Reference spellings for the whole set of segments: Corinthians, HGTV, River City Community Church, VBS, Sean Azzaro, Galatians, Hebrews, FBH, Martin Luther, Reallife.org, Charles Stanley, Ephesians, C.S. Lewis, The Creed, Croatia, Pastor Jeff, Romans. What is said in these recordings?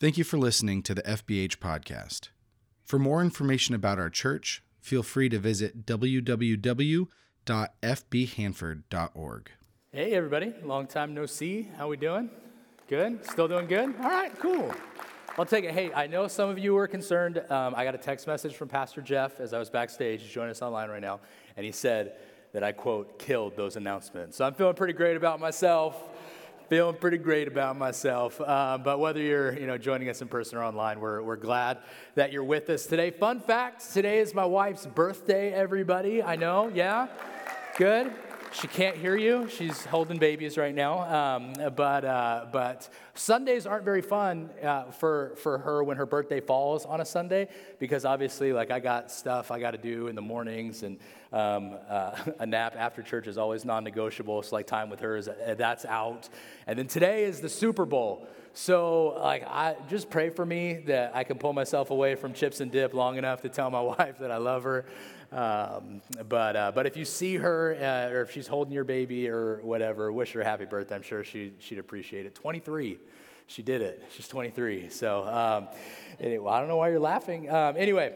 Thank you for listening to the FBH podcast. For more information about our church, feel free to visit www.fbhanford.org. Hey everybody, long time no see. How we doing? Good? Still doing good? All right, cool. I'll take it. Hey, I know some of you were concerned. I got a text message from Pastor Jeff as I was backstage. He's joining us online right now. And he said that I, quote, killed those announcements. So I'm feeling pretty great about myself. Feeling pretty great about myself, but whether you're joining us in person or online, we're glad that you're with us today. Fun fact, today is my wife's birthday, everybody. I know, yeah? Good? She can't hear you. She's holding babies right now, but Sundays aren't very fun for her when her birthday falls on a Sunday, because obviously, like, I got stuff I got to do in the mornings, and a nap after church is always non-negotiable, so, like, time with her, that's out. And then today is the Super Bowl. So, like, I just pray for me that I can pull myself away from chips and dip long enough to tell my wife that I love her. But if you see her, or if she's holding your baby or whatever, wish her happy birthday. I'm sure she'd appreciate it. 23. She did it. She's 23. So, anyway, I don't know why you're laughing. Anyway,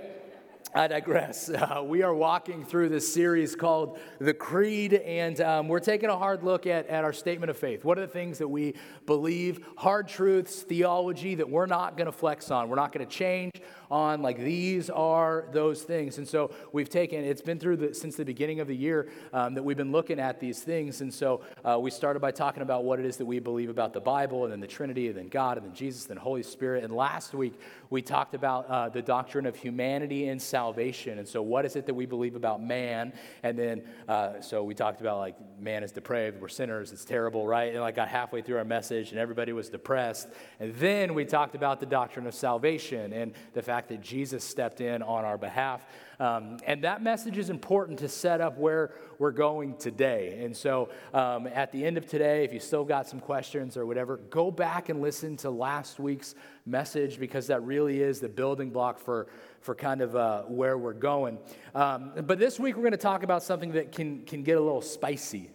I digress. We are walking through this series called The Creed, and we're taking a hard look at our statement of faith. What are the things that we believe, hard truths, theology that we're not going to flex on, we're not going to change on, like, these are those things. And so we've taken, it's been through since the beginning of the year that we've been looking at these things. And so we started by talking about what it is that we believe about the Bible, and then the Trinity, and then God, and then Jesus, and then Holy Spirit. And last week we talked about the doctrine of humanity and salvation. And so what is it that we believe about man? And then, so we talked about, like, man is depraved, we're sinners, it's terrible, right? And I got halfway through our message and everybody was depressed. And then we talked about the doctrine of salvation and the fact that Jesus stepped in on our behalf. And that message is important to set up where we're going today. And so at the end of today, if you still got some questions or whatever, go back and listen to last week's message, because that really is the building block for kind of where we're going. But this week we're going to talk about something that can get a little spicy.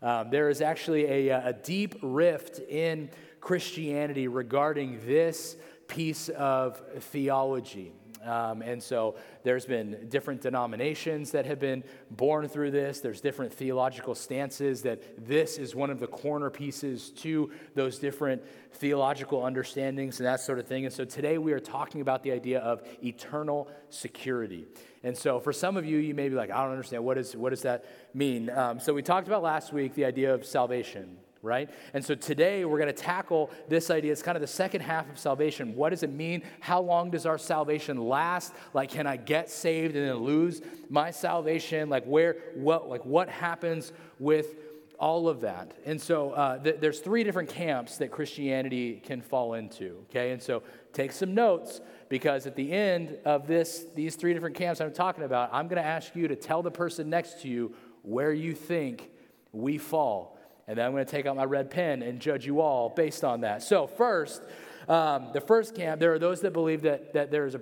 There is actually a deep rift in Christianity regarding this piece of theology. And so there's been different denominations that have been born through this. There's different theological stances that this is one of the corner pieces to those different theological understandings and that sort of thing. And so today we are talking about the idea of eternal security. And so for some of you, you may be like, I don't understand. What does that mean? So we talked about last week the idea of salvation, right? And so today we're going to tackle this idea. It's kind of the second half of salvation. What does it mean? How long does our salvation last? Like, can I get saved and then lose my salvation? Like, what happens with all of that? And so there's three different camps that Christianity can fall into, okay? And so take some notes, because at the end of these three different camps I'm talking about, I'm going to ask you to tell the person next to you where you think we fall. And then I'm going to take out my red pen and judge you all based on that. So first, the first camp, there are those that believe that there is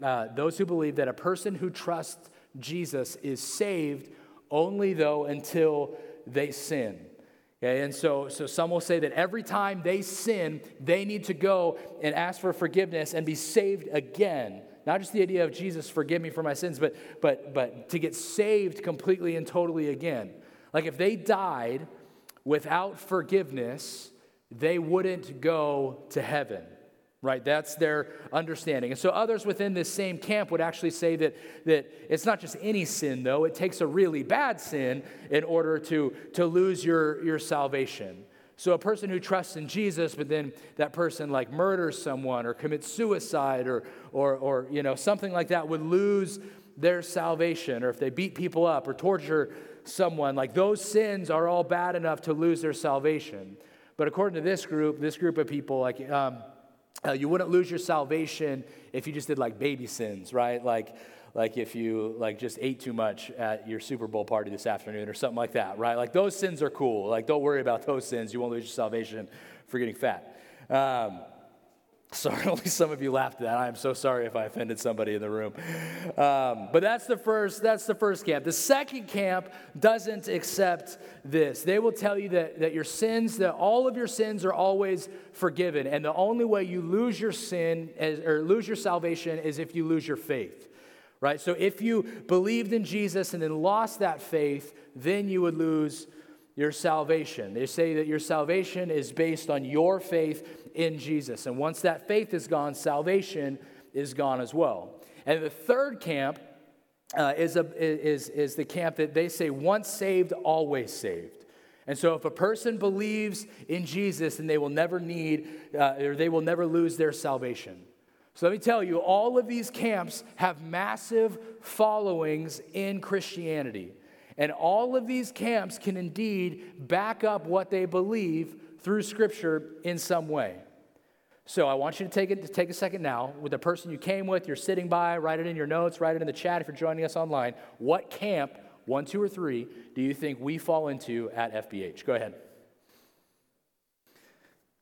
those who believe that a person who trusts Jesus is saved only though until they sin. Okay, and so some will say that every time they sin, they need to go and ask for forgiveness and be saved again. Not just the idea of Jesus, forgive me for my sins, but to get saved completely and totally again. Like, if they died without forgiveness, they wouldn't go to heaven, right? That's their understanding. And so others within this same camp would actually say that it's not just any sin, though. It takes a really bad sin in order to lose your salvation. So a person who trusts in Jesus, but then that person, like, murders someone or commits suicide or something like that, would lose their salvation. Or if they beat people up or torture someone, like, those sins are all bad enough to lose their salvation. But according to this group of people, like, you wouldn't lose your salvation if you just did, like, baby sins, right? Like if you, like, just ate too much at your Super Bowl party this afternoon or something like that, right? Like, those sins are cool. Like, don't worry about those sins. You won't lose your salvation for getting fat. Sorry, only some of you laughed at that. I am so sorry if I offended somebody in the room. But that's the first camp. The second camp doesn't accept this. They will tell you that your sins, that all of your sins are always forgiven. And the only way you lose your sin or lose your salvation is if you lose your faith. Right? So if you believed in Jesus and then lost that faith, then you would lose your salvation. They say that your salvation is based on your faith in Jesus. And once that faith is gone, salvation is gone as well. And the third camp is the camp that they say once saved, always saved. And so if a person believes in Jesus, then they will never need or they will never lose their salvation. So let me tell you, all of these camps have massive followings in Christianity. And all of these camps can indeed back up what they believe through Scripture in some way. So I want you to take a second now with the person you came with, you're sitting by, write it in your notes, write it in the chat if you're joining us online. What camp, 1, 2, or 3, do you think we fall into at FBH? Go ahead.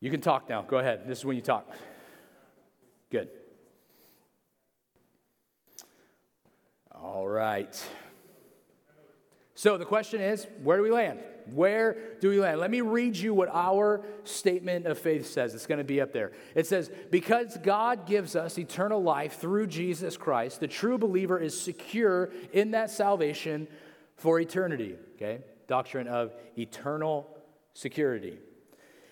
You can talk now. Go ahead. This is when you talk. Good. All right. So the question is, where do we land? Where do we land? Let me read you what our statement of faith says. It's going to be up there. It says, because God gives us eternal life through Jesus Christ, the true believer is secure in that salvation for eternity. Okay? Doctrine of eternal security.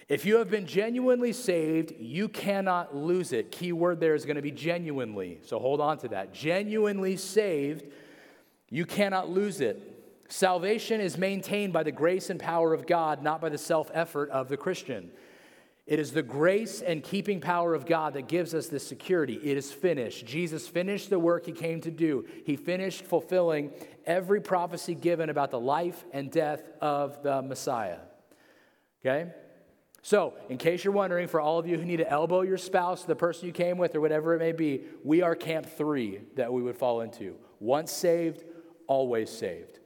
If you have been genuinely saved, you cannot lose it. Key word there is going to be genuinely. So hold on to that. Genuinely saved, you cannot lose it. Salvation is maintained by the grace and power of God, not by the self-effort of the Christian. It is the grace and keeping power of God that gives us this security. It is finished. Jesus finished the work he came to do. He finished fulfilling every prophecy given about the life and death of the Messiah. Okay? So, in case you're wondering, for all of you who need to elbow your spouse, the person you came with, or whatever it may be, we are camp 3 that we would fall into. Once saved, always saved.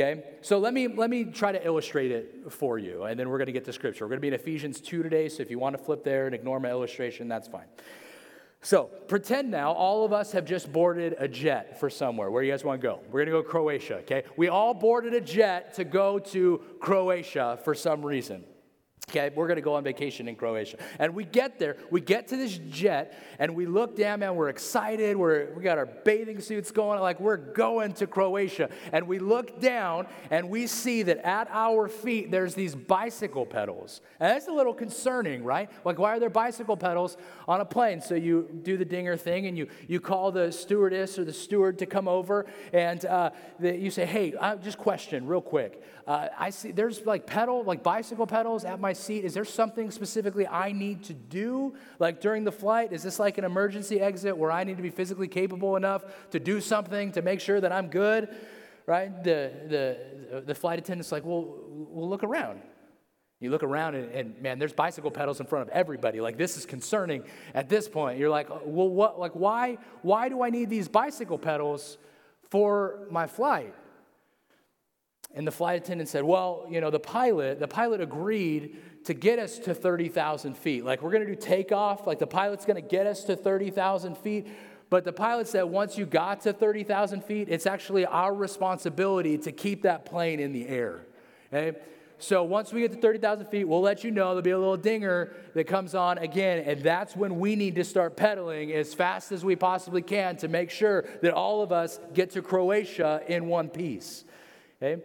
Okay, so let me try to illustrate it for you, and then we're going to get to Scripture. We're going to be in Ephesians 2 today, so if you want to flip there and ignore my illustration, that's fine. So pretend now all of us have just boarded a jet for somewhere. Where do you guys want to go? We're going to go Croatia, okay? We all boarded a jet to go to Croatia for some reason. Okay, we're going to go on vacation in Croatia. And we get there, we get to this jet, and we look down, man, we're excited, we got our bathing suits going, like we're going to Croatia. And we look down, and we see that at our feet, there's these bicycle pedals. And that's a little concerning, right? Like, why are there bicycle pedals on a plane? So you do the dinger thing, and you call the stewardess or the steward to come over, and you say, hey, just question real quick. I see there's like bicycle pedals at my seat. Is there something specifically I need to do like during the flight? Is this like an emergency exit where I need to be physically capable enough to do something to make sure that I'm good, right? The flight attendant's like, well, we'll look around. You look around and man, there's bicycle pedals in front of everybody. Like this is concerning at this point. You're like, well, what? Like why do I need these bicycle pedals for my flight? And the flight attendant said, well, you know, the pilot agreed to get us to 30,000 feet. Like, we're going to do takeoff. Like, the pilot's going to get us to 30,000 feet. But the pilot said once you got to 30,000 feet, it's actually our responsibility to keep that plane in the air. Okay? So once we get to 30,000 feet, we'll let you know. There'll be a little dinger that comes on again, and that's when we need to start pedaling as fast as we possibly can to make sure that all of us get to Croatia in one piece. Okay?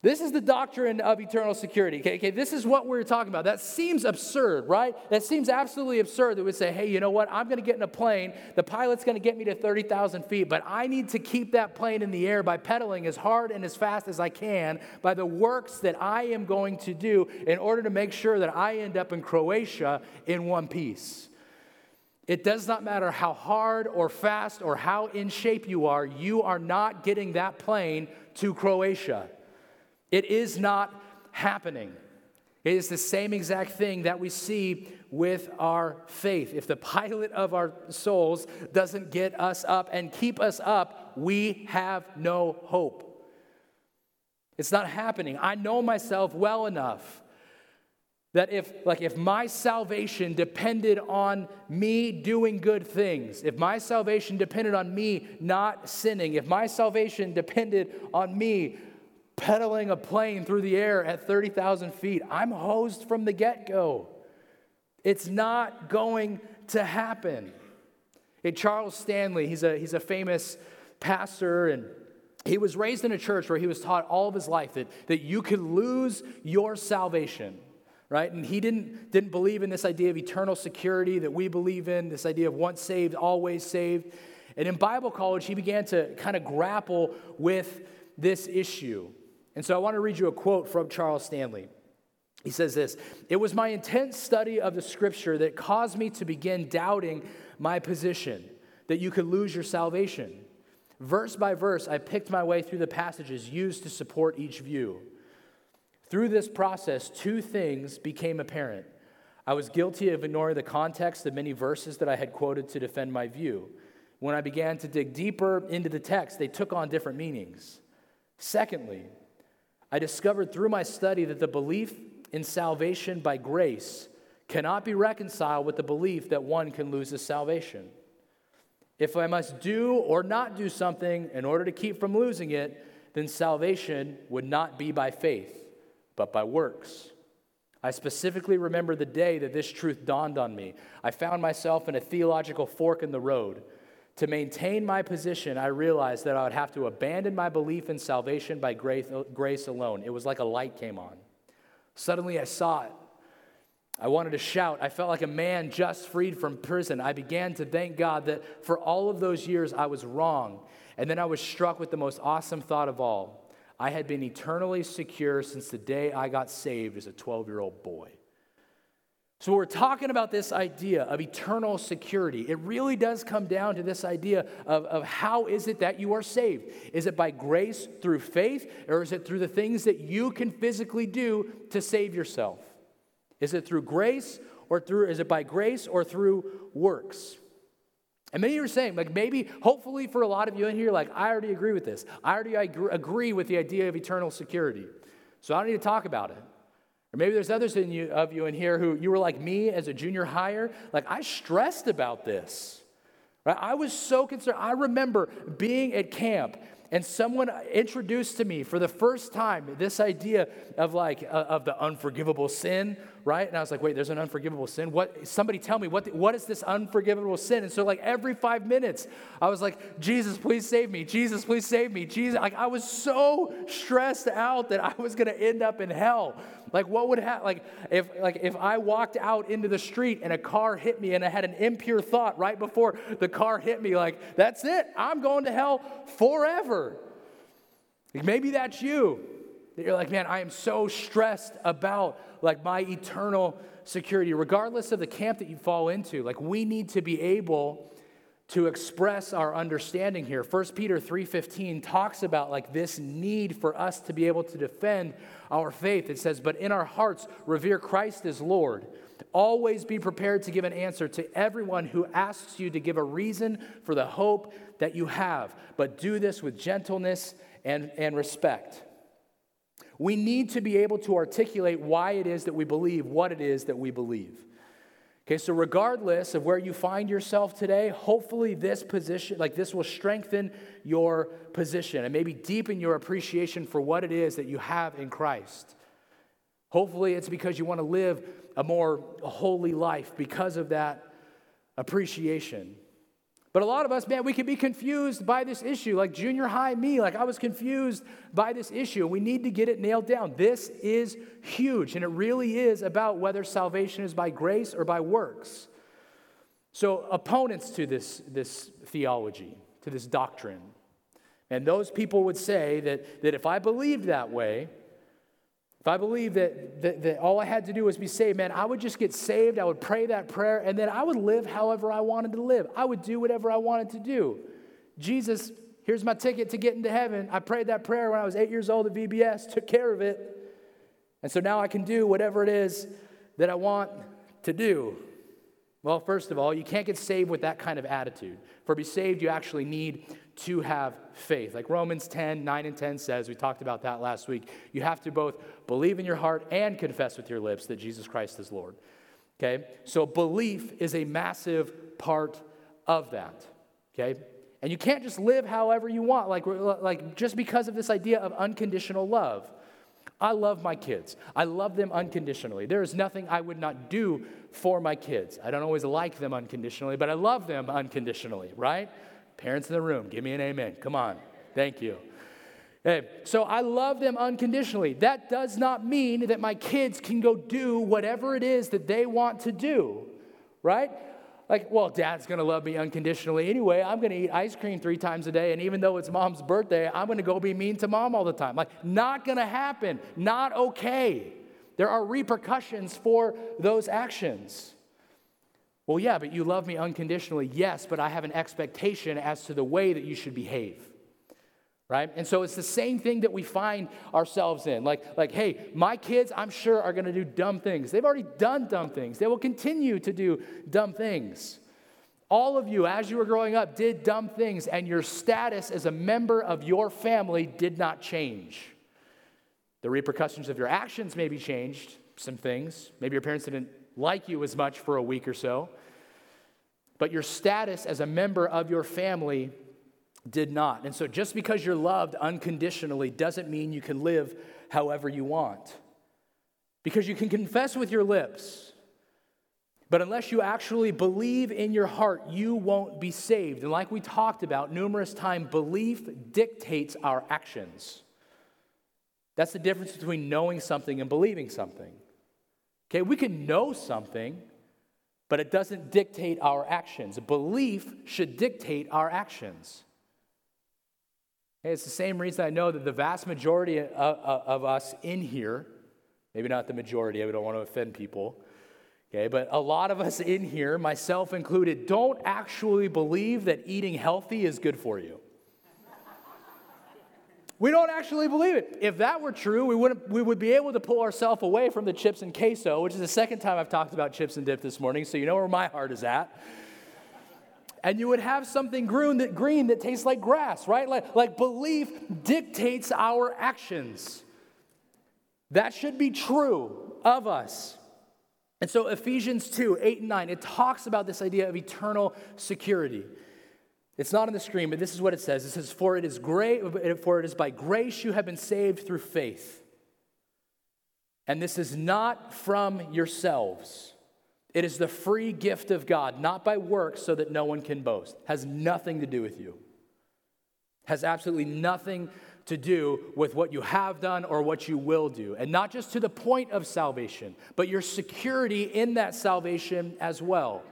This is the doctrine of eternal security. Okay, this is what we're talking about. That seems absurd, right? That seems absolutely absurd that we say, hey, you know what? I'm going to get in a plane. The pilot's going to get me to 30,000 feet, but I need to keep that plane in the air by pedaling as hard and as fast as I can by the works that I am going to do in order to make sure that I end up in Croatia in one piece. It does not matter how hard or fast or how in shape you are not getting that plane to Croatia. It is not happening. It is the same exact thing that we see with our faith. If the pilot of our souls doesn't get us up and keep us up, we have no hope. It's not happening. I know myself well enough That if my salvation depended on me doing good things, if my salvation depended on me not sinning, if my salvation depended on me pedaling a plane through the air at 30,000 feet, I'm hosed from the get-go. It's not going to happen. And Charles Stanley, he's a famous pastor, and he was raised in a church where he was taught all of his life that you could lose your salvation. Right? And he didn't believe in this idea of eternal security that we believe in, this idea of once saved, always saved. And in Bible college, he began to kind of grapple with this issue. And so I want to read you a quote from Charles Stanley. He says this: "It was my intense study of the scripture that caused me to begin doubting my position, that you could lose your salvation. Verse by verse, I picked my way through the passages used to support each view. Through this process, two things became apparent. I was guilty of ignoring the context of many verses that I had quoted to defend my view. When I began to dig deeper into the text, they took on different meanings. Secondly, I discovered through my study that the belief in salvation by grace cannot be reconciled with the belief that one can lose his salvation. If I must do or not do something in order to keep from losing it, then salvation would not be by faith, but by works. I specifically remember the day that this truth dawned on me. I found myself in a theological fork in the road. To maintain my position, I realized that I would have to abandon my belief in salvation by grace alone. It was like a light came on. Suddenly I saw it. I wanted to shout. I felt like a man just freed from prison. I began to thank God that for all of those years I was wrong. And then I was struck with the most awesome thought of all. I had been eternally secure since the day I got saved as a 12-year-old boy." So we're talking about this idea of eternal security. It really does come down to this idea of how is it that you are saved? Is it by grace through faith, or is it through the things that you can physically do to save yourself? Is it through grace, or is it by grace or through works? And many of you are saying, like, maybe, hopefully for a lot of you in here, like, I already agree with this. I already agree with the idea of eternal security, so I don't need to talk about it. Or maybe there's others of you in here who you were like me as a junior hire. Like, I stressed about this. Right? I was so concerned. I remember being at camp, and someone introduced to me for the first time this idea of of the unforgivable sin, right? And I was like, wait, there's an unforgivable sin? What? Somebody tell me, what is this unforgivable sin? And so like every 5 minutes, I was like, Jesus, please save me. Jesus, please save me. Jesus, like I was so stressed out that I was going to end up in hell. Like what would happen? Like if I walked out into the street and a car hit me and I had an impure thought right before the car hit me, like that's it. I'm going to hell forever. Like maybe that's you. You're like, man, I am so stressed about like my eternal security. Regardless of the camp that you fall into, like we need to be able to express our understanding here. 1 Peter 3:15 talks about like this need for us to be able to defend our faith. It says, "But in our hearts revere Christ as Lord. Always be prepared to give an answer to everyone who asks you to give a reason for the hope that you have, but do this with gentleness and respect." We need to be able to articulate why it is that we believe, what it is that we believe. Okay, so regardless of where you find yourself today, hopefully this position, like this will strengthen your position and maybe deepen your appreciation for what it is that you have in Christ. Hopefully it's because you want to live a more holy life because of that appreciation. But a lot of us, man, we can be confused by this issue. Like junior high me, like I was confused by this issue. We need to get it nailed down. This is huge, and it really is about whether salvation is by grace or by works. So opponents to this theology, to this doctrine, and those people would say that if I believed that way, if I believed that all I had to do was be saved, man, I would just get saved, I would pray that prayer, and then I would live however I wanted to live. I would do whatever I wanted to do. Jesus, here's my ticket to get into heaven. I prayed that prayer when I was 8 years old at VBS, took care of it, and so now I can do whatever it is that I want to do. Well, first of all, you can't get saved with that kind of attitude. For to be saved, you actually need to have faith. Like Romans 10, 9 and 10 says, we talked about that last week, you have to both believe in your heart and confess with your lips that Jesus Christ is Lord. Okay? So belief is a massive part of that. Okay? And you can't just live however you want, like just because of this idea of unconditional love. I love my kids. I love them unconditionally. There is nothing I would not do for my kids. I don't always like them unconditionally, but I love them unconditionally, right? Parents in the room, give me an amen. Come on. Thank you. Hey, so I love them unconditionally. That does not mean that my kids can go do whatever it is that they want to do, right? Like, well, Dad's going to love me unconditionally anyway. I'm going to eat ice cream 3 times a day, and even though it's Mom's birthday, I'm going to go be mean to Mom all the time. Like, not going to happen. Not okay. There are repercussions for those actions. Well, yeah, but you love me unconditionally. Yes, but I have an expectation as to the way that you should behave. Right? And so it's the same thing that we find ourselves in. Like, hey, my kids, I'm sure, are going to do dumb things. They've already done dumb things. They will continue to do dumb things. All of you, as you were growing up, did dumb things, and your status as a member of your family did not change. The repercussions of your actions maybe changed some things. Maybe your parents didn't like you as much for a week or so. But your status as a member of your family did not. And so just because you're loved unconditionally doesn't mean you can live however you want. Because you can confess with your lips, but unless you actually believe in your heart, you won't be saved. And like we talked about numerous times, belief dictates our actions. That's the difference between knowing something and believing something. Okay, we can know something, but it doesn't dictate our actions. Belief should dictate our actions. Hey, it's the same reason I know that the vast majority of us in here, maybe not the majority, I don't want to offend people, okay, but a lot of us in here, myself included, don't actually believe that eating healthy is good for you. We don't actually believe it. If that were true, we would be able to pull ourselves away from the chips and queso, which is the second time I've talked about chips and dip this morning, so you know where my heart is at. And you would have something green that tastes like grass, right? Like belief dictates our actions. That should be true of us. And so Ephesians 2, 8 and 9, it talks about this idea of eternal security. It's not on the screen, but this is what it says. It says, For it is by grace you have been saved through faith. And this is not from yourselves. It is the free gift of God, not by works, so that no one can boast. Has nothing to do with you. Has absolutely nothing to do with what you have done or what you will do. And not just to the point of salvation, but your security in that salvation as well.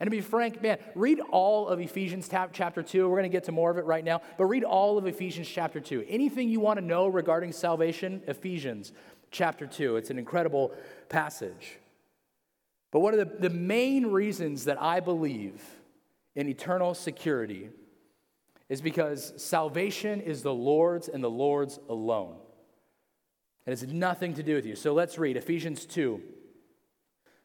And to be frank, man, read all of Ephesians chapter 2. We're going to get to more of it right now. But read all of Ephesians chapter 2. Anything you want to know regarding salvation, Ephesians chapter 2. It's an incredible passage. But one of the main reasons that I believe in eternal security is because salvation is the Lord's and the Lord's alone. It has nothing to do with you. So let's read Ephesians 2,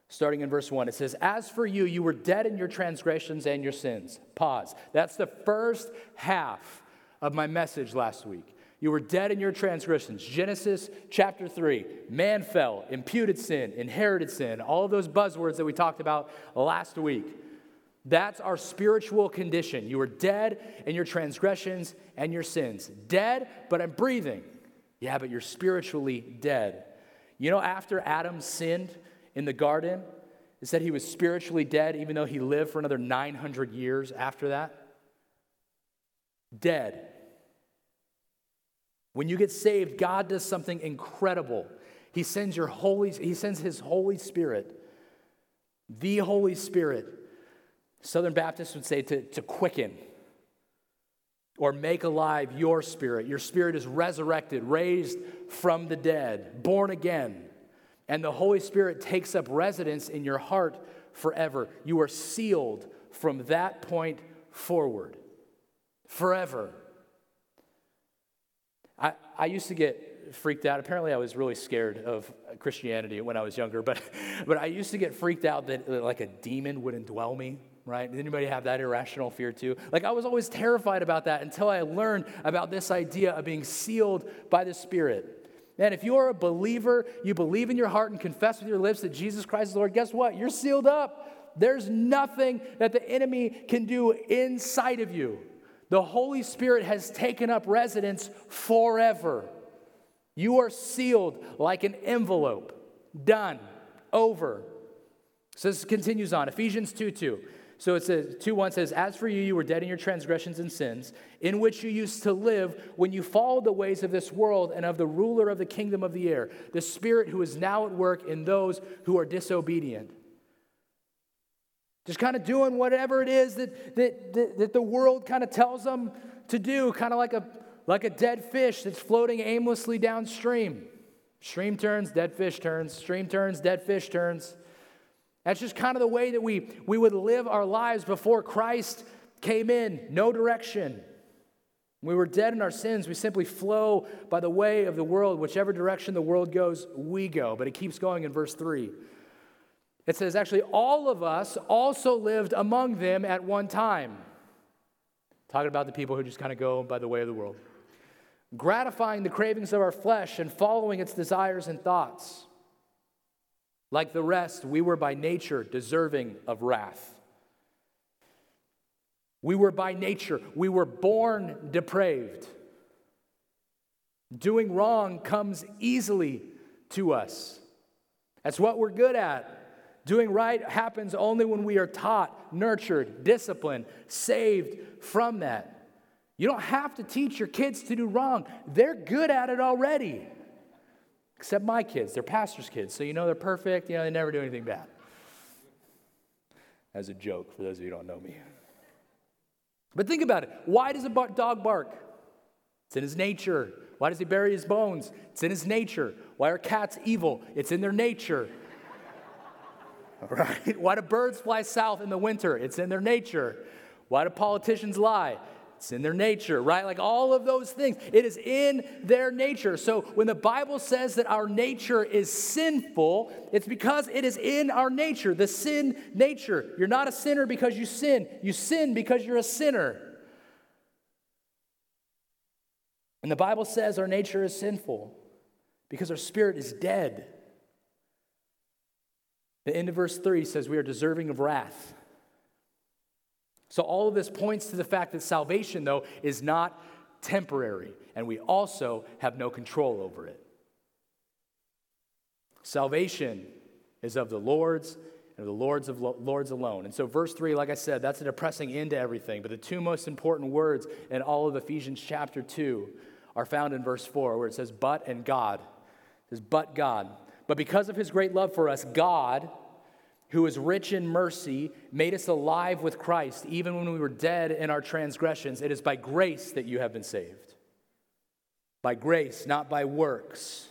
starting in verse 1. It says, as for you, you were dead in your transgressions and your sins. Pause. That's the first half of my message last week. You were dead in your transgressions. Genesis chapter 3, man fell, imputed sin, inherited sin, all of those buzzwords that we talked about last week. That's our spiritual condition. You were dead in your transgressions and your sins. Dead, but I'm breathing. Yeah, but you're spiritually dead. You know, after Adam sinned in the garden, it said he was spiritually dead, even though he lived for another 900 years after that. Dead. When you get saved, God does something incredible. He sends His Holy Spirit, the Holy Spirit. Southern Baptists would say to quicken or make alive your spirit. Your spirit is resurrected, raised from the dead, born again. And the Holy Spirit takes up residence in your heart forever. You are sealed from that point forward, forever. I used to get freaked out. Apparently, I was really scared of Christianity when I was younger, but I used to get freaked out that like a demon would indwell me, right? Did anybody have that irrational fear too? Like, I was always terrified about that until I learned about this idea of being sealed by the Spirit. And if you're a believer, you believe in your heart and confess with your lips that Jesus Christ is Lord, guess what? You're sealed up. There's nothing that the enemy can do inside of you. The Holy Spirit has taken up residence forever. You are sealed like an envelope. Done. Over. So this continues on. Ephesians 2:2. So it says, 2:1 says, "As for you, you were dead in your transgressions and sins, in which you used to live when you followed the ways of this world and of the ruler of the kingdom of the air, the spirit who is now at work in those who are disobedient." Just kind of doing whatever it is that the world kind of tells them to do, kind of like a dead fish that's floating aimlessly downstream. Stream turns, dead fish turns. Stream turns, dead fish turns. That's just kind of the way that we would live our lives before Christ came in. No direction. We were dead in our sins. We simply flow by the way of the world. Whichever direction the world goes, we go. But it keeps going in verse 3. It says, actually, all of us also lived among them at one time. Talking about the people who just kind of go by the way of the world. Gratifying the cravings of our flesh and following its desires and thoughts. Like the rest, we were by nature deserving of wrath. We were by nature. We were born depraved. Doing wrong comes easily to us. That's what we're good at. Doing right happens only when we are taught, nurtured, disciplined, saved from that. You don't have to teach your kids to do wrong. They're good at it already. Except my kids, they're pastor's kids, so you know they're perfect, you know they never do anything bad. As a joke, for those of you who don't know me. But think about it. Why does a dog bark? It's in his nature. Why does he bury his bones? It's in his nature. Why are cats evil? It's in their nature. All right? Why do birds fly south in the winter? It's in their nature. Why do politicians lie? It's in their nature, right? Like all of those things. It is in their nature. So when the Bible says that our nature is sinful, it's because it is in our nature, the sin nature. You're not a sinner because you sin. You sin because you're a sinner. And the Bible says our nature is sinful because our spirit is dead. The end of verse 3 says we are deserving of wrath. So all of this points to the fact that salvation, though, is not temporary, and we also have no control over it. Salvation is of the Lord's and of the Lord's alone. And so verse 3, like I said, that's a depressing end to everything, but the two most important words in all of Ephesians chapter 2 are found in verse 4, where it says, but and God. It says, but God. But because of his great love for us, God, who is rich in mercy, made us alive with Christ, even when we were dead in our transgressions. It is by grace that you have been saved. By grace, not by works.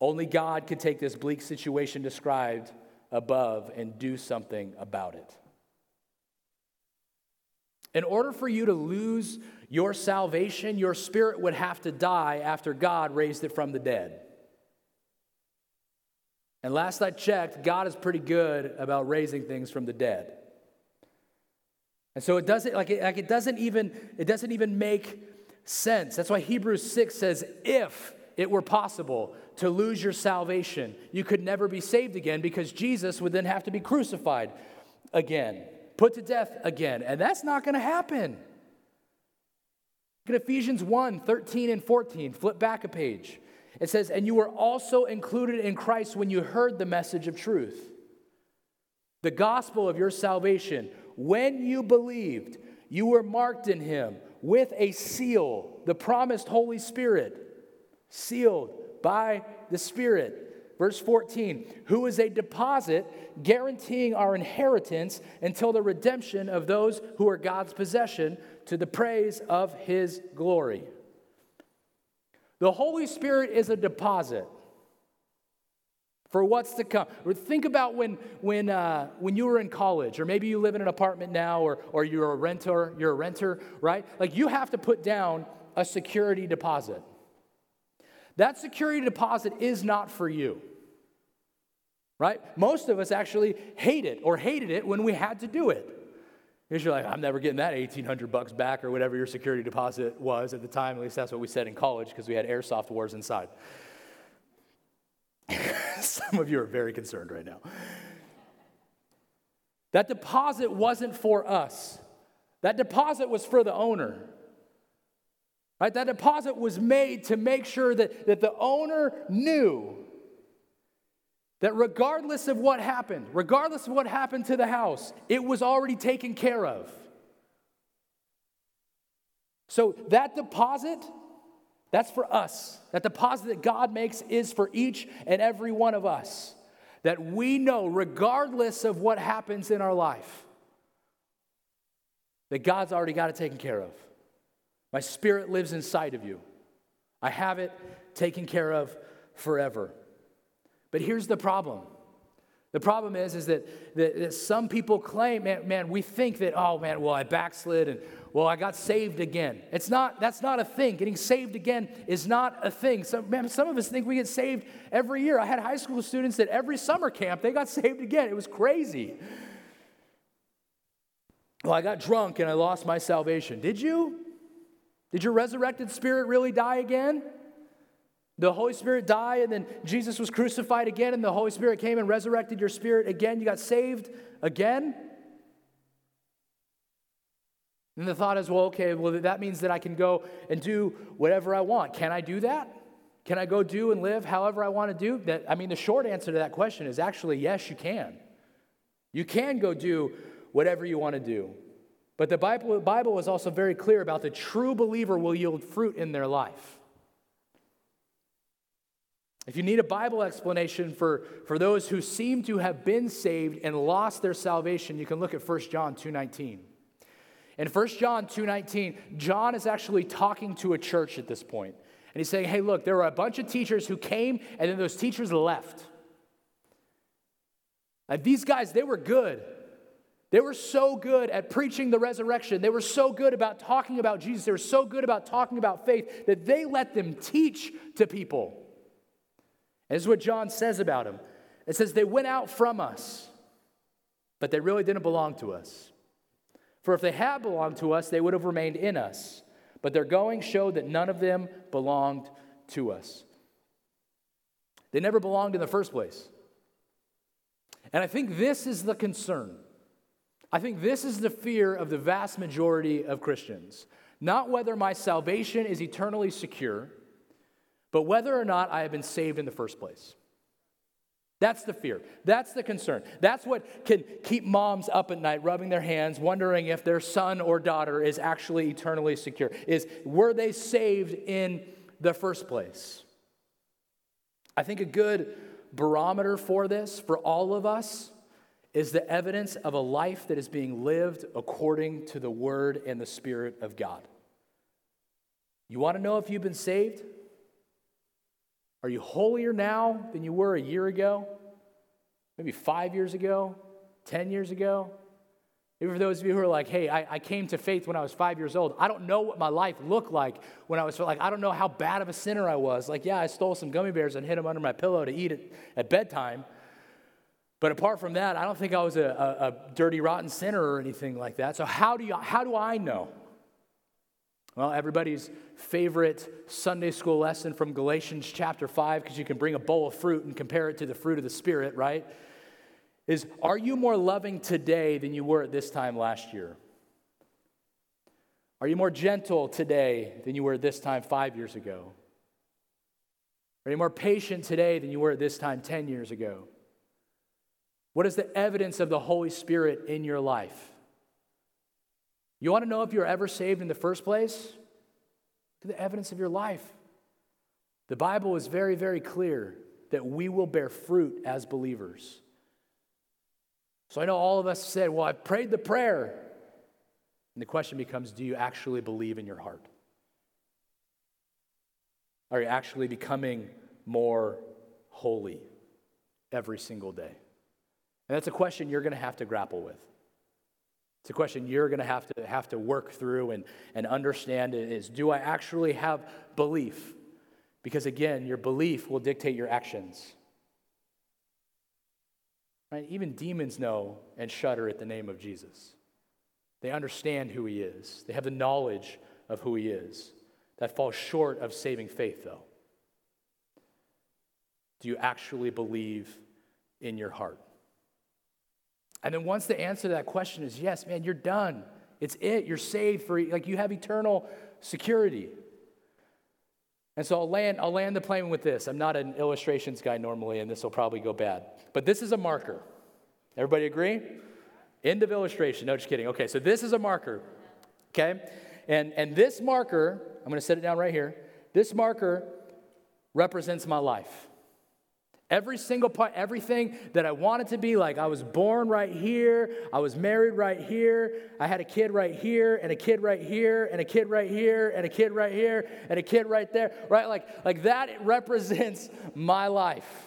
Only God could take this bleak situation described above and do something about it. In order for you to lose your salvation, your spirit would have to die after God raised it from the dead. And last I checked, God is pretty good about raising things from the dead. And so it doesn't even make sense. That's why Hebrews 6 says, if it were possible to lose your salvation, you could never be saved again, because Jesus would then have to be crucified again, put to death again. And that's not going to happen. Look at Ephesians 1:13 and 14. Flip back a page. It says, and you were also included in Christ when you heard the message of truth, the gospel of your salvation. When you believed, you were marked in him with a seal, the promised Holy Spirit, sealed by the Spirit. Verse 14, who is a deposit guaranteeing our inheritance until the redemption of those who are God's possession, to the praise of his glory. The Holy Spirit is a deposit for what's to come. Think about when you were in college, or maybe you live in an apartment now, or you're a renter, right? Like, you have to put down a security deposit. that security deposit is not for you. Right? Most of us actually hate it or hated it when we had to do it. Because you're like, I'm never getting that $1,800 back or whatever your security deposit was at the time. At least that's what we said in college because we had airsoft wars inside. Some of you are very concerned right now. That deposit wasn't for us. That deposit was for the owner. Right? That deposit was made to make sure that the owner knew that regardless of what happened, regardless of what happened to the house, it was already taken care of. So that deposit, that's for us. That deposit that God makes is for each and every one of us. That we know, regardless of what happens in our life, that God's already got it taken care of. My spirit lives inside of you. I have it taken care of forever. But here's the problem. The problem is that some people claim, man, we think that, oh man, well, I backslid and well, I got saved again. That's not a thing. Getting saved again is not a thing. Some of us think we get saved every year. I had high school students that every summer camp, they got saved again. It was crazy. Well, I got drunk and I lost my salvation. Did you? Did your resurrected spirit really die again? The Holy Spirit died and then Jesus was crucified again and the Holy Spirit came and resurrected your spirit again. You got saved again. And the thought is, well, okay, well, that means that I can go and do whatever I want. Can I do that? Can I go do and live however I want to do? The short answer to that question is actually, yes, you can. You can go do whatever you want to do. But the Bible is also very clear about the true believer will yield fruit in their life. If you need a Bible explanation for those who seem to have been saved and lost their salvation, you can look at 1 John 2:19. In 1 John 2:19, John is actually talking to a church at this point. And he's saying, hey, look, there were a bunch of teachers who came, and then those teachers left. Like, these guys, they were good. They were so good at preaching the resurrection. They were so good about talking about Jesus. They were so good about talking about faith that they let them teach to people. And this is what John says about them. It says, they went out from us, but they really didn't belong to us. For if they had belonged to us, they would have remained in us. But their going showed that none of them belonged to us. They never belonged in the first place. And I think this is the concern. I think this is the fear of the vast majority of Christians. Not whether my salvation is eternally secure, but whether or not I have been saved in the first place. That's the fear. That's the concern. That's what can keep moms up at night, rubbing their hands, wondering if their son or daughter is actually eternally secure. Were they saved in the first place? I think a good barometer for this, for all of us, is the evidence of a life that is being lived according to the Word and the Spirit of God. You want to know if you've been saved? Are you holier now than you were a year ago? Maybe 5 years ago? 10 years ago? Maybe for those of you who are like, hey, I came to faith when I was 5 years old. I don't know what my life looked like when I was, I don't know how bad of a sinner I was. Like, yeah, I stole some gummy bears and hid them under my pillow to eat at bedtime. But apart from that, I don't think I was a dirty, rotten sinner or anything like that. So how do I know? Well, everybody's favorite Sunday school lesson from Galatians chapter 5, because you can bring a bowl of fruit and compare it to the fruit of the Spirit, right? Is, are you more loving today than you were at this time last year? Are you more gentle today than you were at this time 5 years ago? Are you more patient today than you were at this time 10 years ago? What is the evidence of the Holy Spirit in your life? You want to know if you were ever saved in the first place? Look at the evidence of your life. The Bible is very, very clear that we will bear fruit as believers. So I know all of us said, well, I prayed the prayer. And the question becomes, do you actually believe in your heart? Are you actually becoming more holy every single day? And that's a question you're going to have to grapple with. It's a question you're going to have to work through and understand is, do I actually have belief? Because again, your belief will dictate your actions. Right? Even demons know and shudder at the name of Jesus. They understand who he is. They have the knowledge of who he is. That falls short of saving faith, though. Do you actually believe in your heart? And then once the answer to that question is yes, man, you're done. It's it. You're saved for, like, you have eternal security. And so I'll land the plane with this. I'm not an illustrations guy normally, and this will probably go bad. But this is a marker. Everybody agree? End of illustration. No, just kidding. Okay, so this is a marker. Okay? And this marker, I'm going to set it down right here. This marker represents my life. Every single part, everything that I wanted to be like. I was born right here. I was married right here. I had a kid right here, and a kid right here, and a kid right here, and a kid right here, and a kid right there. Right? Like that represents my life.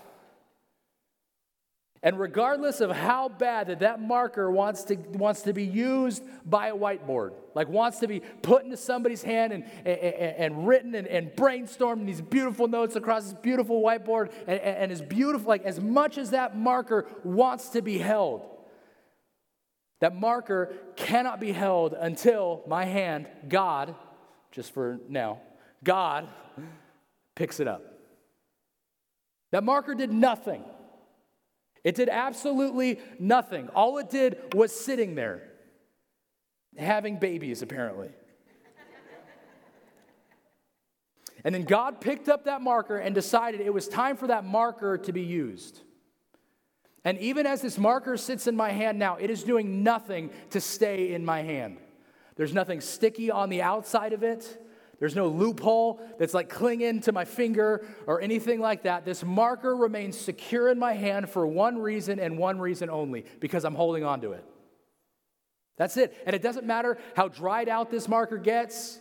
And regardless of how bad that marker wants to be used by a whiteboard, like wants to be put into somebody's hand and written and brainstormed these beautiful notes across this beautiful whiteboard, and as beautiful, like as much as that marker wants to be held, that marker cannot be held until my hand, God, just for now, God picks it up. That marker did nothing. It did absolutely nothing. All it did was sitting there, having babies, apparently. And then God picked up that marker and decided it was time for that marker to be used. And even as this marker sits in my hand now, it is doing nothing to stay in my hand. There's nothing sticky on the outside of it. There's no loophole that's like clinging to my finger or anything like that. This marker remains secure in my hand for one reason and one reason only, because I'm holding on to it. That's it. And it doesn't matter how dried out this marker gets.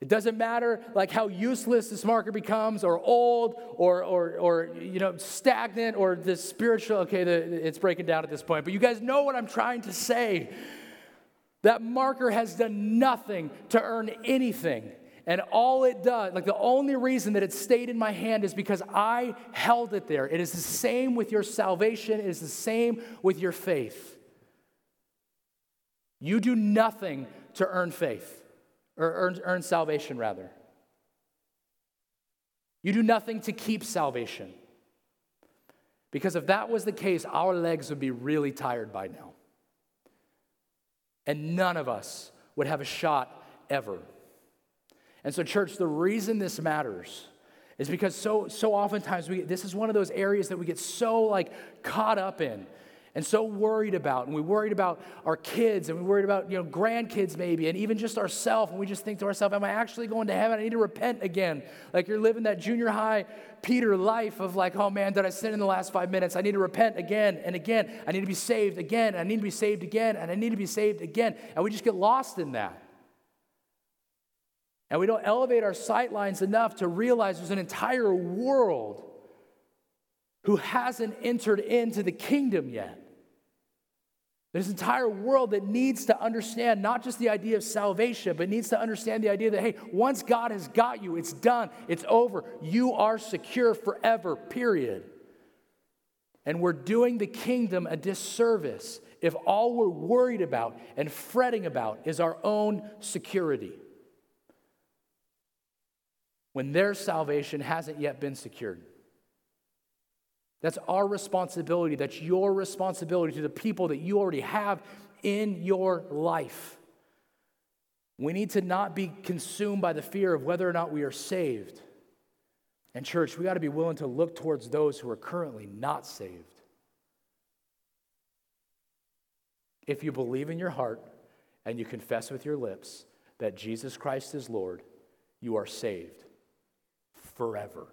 It doesn't matter like how useless this marker becomes, or old, or you know, stagnant, or the spiritual. Okay, it's breaking down at this point, but you guys know what I'm trying to say. That marker has done nothing to earn anything. And all it does, like the only reason that it stayed in my hand is because I held it there. It is the same with your salvation. It is the same with your faith. You do nothing to earn faith, or earn salvation, rather. You do nothing to keep salvation. Because if that was the case, our legs would be really tired by now. And none of us would have a shot ever. And so, church, the reason this matters is because so oftentimes this is one of those areas that we get so like caught up in and so worried about. And we worried about our kids, and we worried about, you know, grandkids maybe, and even just ourselves. And we just think to ourselves, am I actually going to heaven? I need to repent again. Like you're living that junior high Peter life of like, oh man, did I sin in the last 5 minutes? I need to repent again and again. I need to be saved again. I need to be saved again. And I need to be saved again. And we just get lost in that. And we don't elevate our sight lines enough to realize there's an entire world who hasn't entered into the kingdom yet. There's an entire world that needs to understand not just the idea of salvation, but needs to understand the idea that, hey, once God has got you, it's done, it's over. You are secure forever, period. And we're doing the kingdom a disservice if all we're worried about and fretting about is our own security, when their salvation hasn't yet been secured. That's our responsibility. That's your responsibility to the people that you already have in your life. We need to not be consumed by the fear of whether or not we are saved. And church, we got to be willing to look towards those who are currently not saved. If you believe in your heart and you confess with your lips that Jesus Christ is Lord, you are saved forever.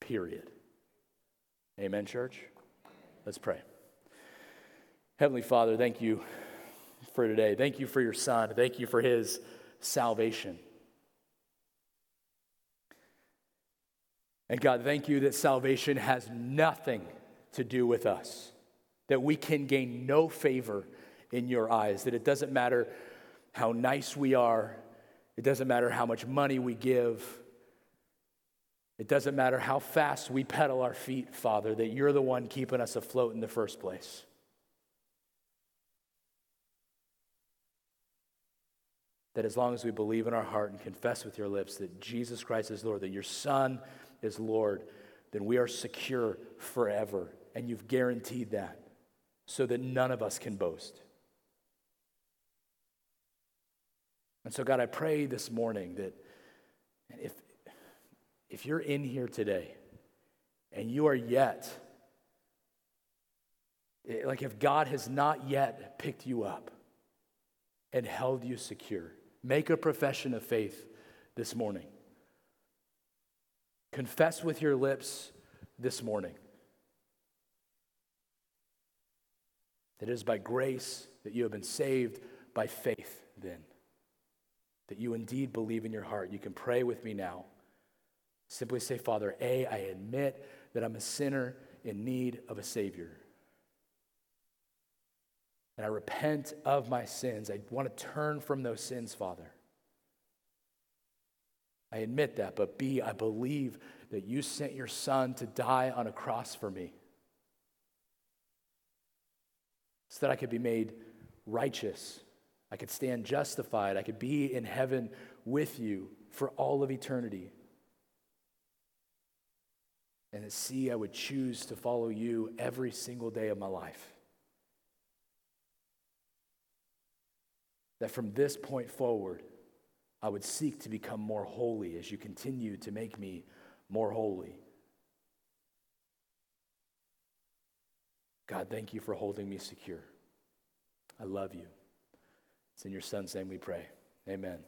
Period. Amen, church? Let's pray. Heavenly Father, thank you for today. Thank you for your Son. Thank you for his salvation. And God, thank you that salvation has nothing to do with us, that we can gain no favor in your eyes, that it doesn't matter how nice we are, It doesn't matter how much money we give. It doesn't matter how fast we pedal our feet, Father, that you're the one keeping us afloat in the first place. That as long as we believe in our heart and confess with your lips that Jesus Christ is Lord, that your Son is Lord, then we are secure forever. And you've guaranteed that so that none of us can boast. And so, God, I pray this morning that if you're in here today and you are yet, like if God has not yet picked you up and held you secure, make a profession of faith this morning. Confess with your lips this morning that it is by grace that you have been saved by faith then, that you indeed believe in your heart. You can pray with me now. Simply say, Father, I admit that I'm a sinner in need of a Savior. And I repent of my sins. I want to turn from those sins, Father. I admit that, but B, I believe that you sent your Son to die on a cross for me so that I could be made righteous. I could stand justified. I could be in heaven with you for all of eternity. And that C, I would choose to follow you every single day of my life. That from this point forward, I would seek to become more holy as you continue to make me more holy. God, thank you for holding me secure. I love you. It's in your Son's name we pray. Amen.